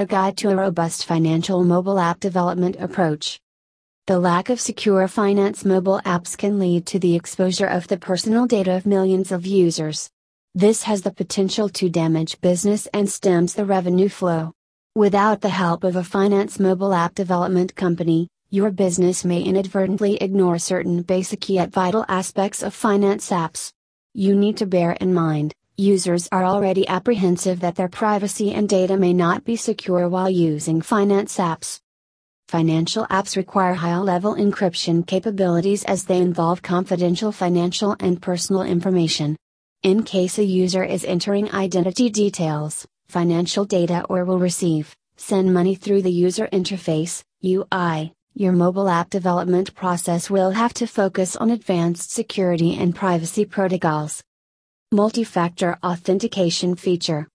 A Guide to a Robust Financial Mobile App Development Approach. The lack of secure finance mobile apps can lead to the exposure of the personal data of millions of users. This has the potential to damage business and stems the revenue flow. Without the help of a finance mobile app development company, your business may inadvertently ignore certain basic yet vital aspects of finance apps. You need to bear in mind, users are already apprehensive that their privacy and data may not be secure while using finance apps. Financial apps require high-level encryption capabilities as they involve confidential financial and personal information. In case a user is entering identity details, financial data, or will receive, send money through the user interface, UI, your mobile app development process will have to focus on advanced security and privacy protocols. Multi-factor authentication feature.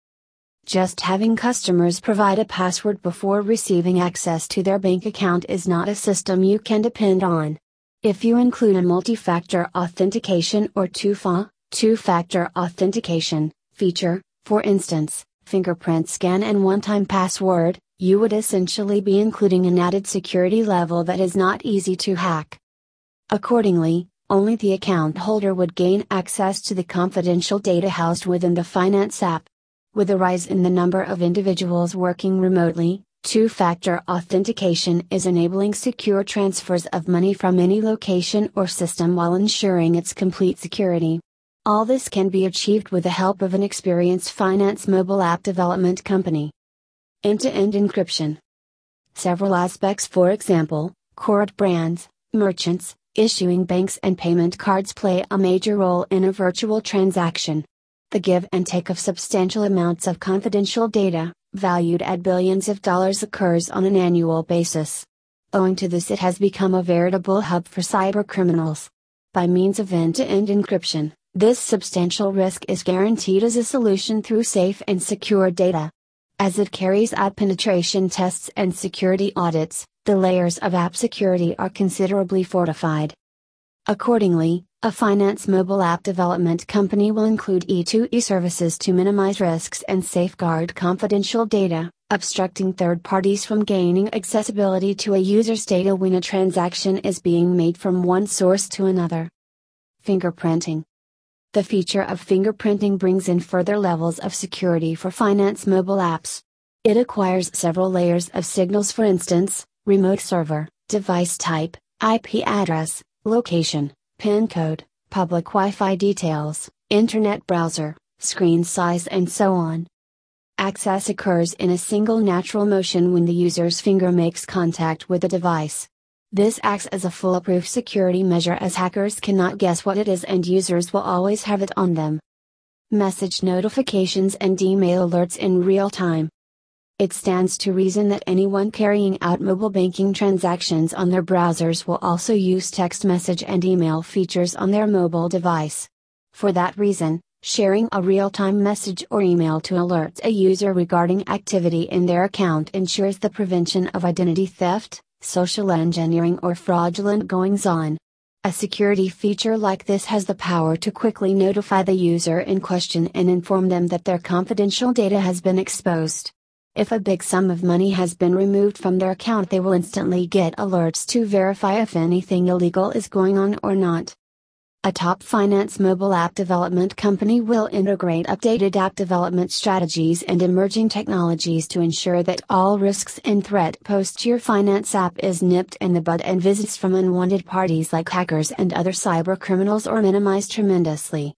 Just having customers provide a password before receiving access to their bank account is not a system you can depend on. If you include a multi-factor authentication or two-factor authentication feature, for instance, fingerprint scan and one-time password, you would essentially be including an added security level that is not easy to hack. Accordingly, only the account holder would gain access to the confidential data housed within the finance app. With a rise in the number of individuals working remotely, two-factor authentication is enabling secure transfers of money from any location or system while ensuring its complete security. All this can be achieved with the help of an experienced finance mobile app development company. End-to-end encryption. Several aspects, for example, corporate brands, merchants, issuing banks and payment cards play a major role in a virtual transaction. The give and take of substantial amounts of confidential data, valued at billions of dollars, occurs on an annual basis. Owing to this, it has become a veritable hub for cybercriminals. By means of end-to-end encryption, this substantial risk is guaranteed as a solution through safe and secure data. As it carries out penetration tests and security audits, the layers of app security are considerably fortified. Accordingly, a finance mobile app development company will include E2E services to minimize risks and safeguard confidential data, obstructing third parties from gaining accessibility to a user's data when a transaction is being made from one source to another. Fingerprinting. The feature of fingerprinting brings in further levels of security for finance mobile apps. It acquires several layers of signals, for instance, remote server, device type, IP address, location, PIN code, public Wi-Fi details, internet browser, screen size, and so on. Access occurs in a single natural motion when the user's finger makes contact with the device. This acts as a foolproof security measure, as hackers cannot guess what it is and users will always have it on them. Message notifications and email alerts in real time. It stands to reason that anyone carrying out mobile banking transactions on their browsers will also use text message and email features on their mobile device. For that reason, sharing a real-time message or email to alert a user regarding activity in their account ensures the prevention of identity theft, social engineering, or fraudulent goings-on. A security feature like this has the power to quickly notify the user in question and inform them that their confidential data has been exposed. If a big sum of money has been removed from their account, they will instantly get alerts to verify if anything illegal is going on or not. A top finance mobile app development company will integrate updated app development strategies and emerging technologies to ensure that all risks and threat posed to your finance app is nipped in the bud and visits from unwanted parties like hackers and other cybercriminals are minimized tremendously.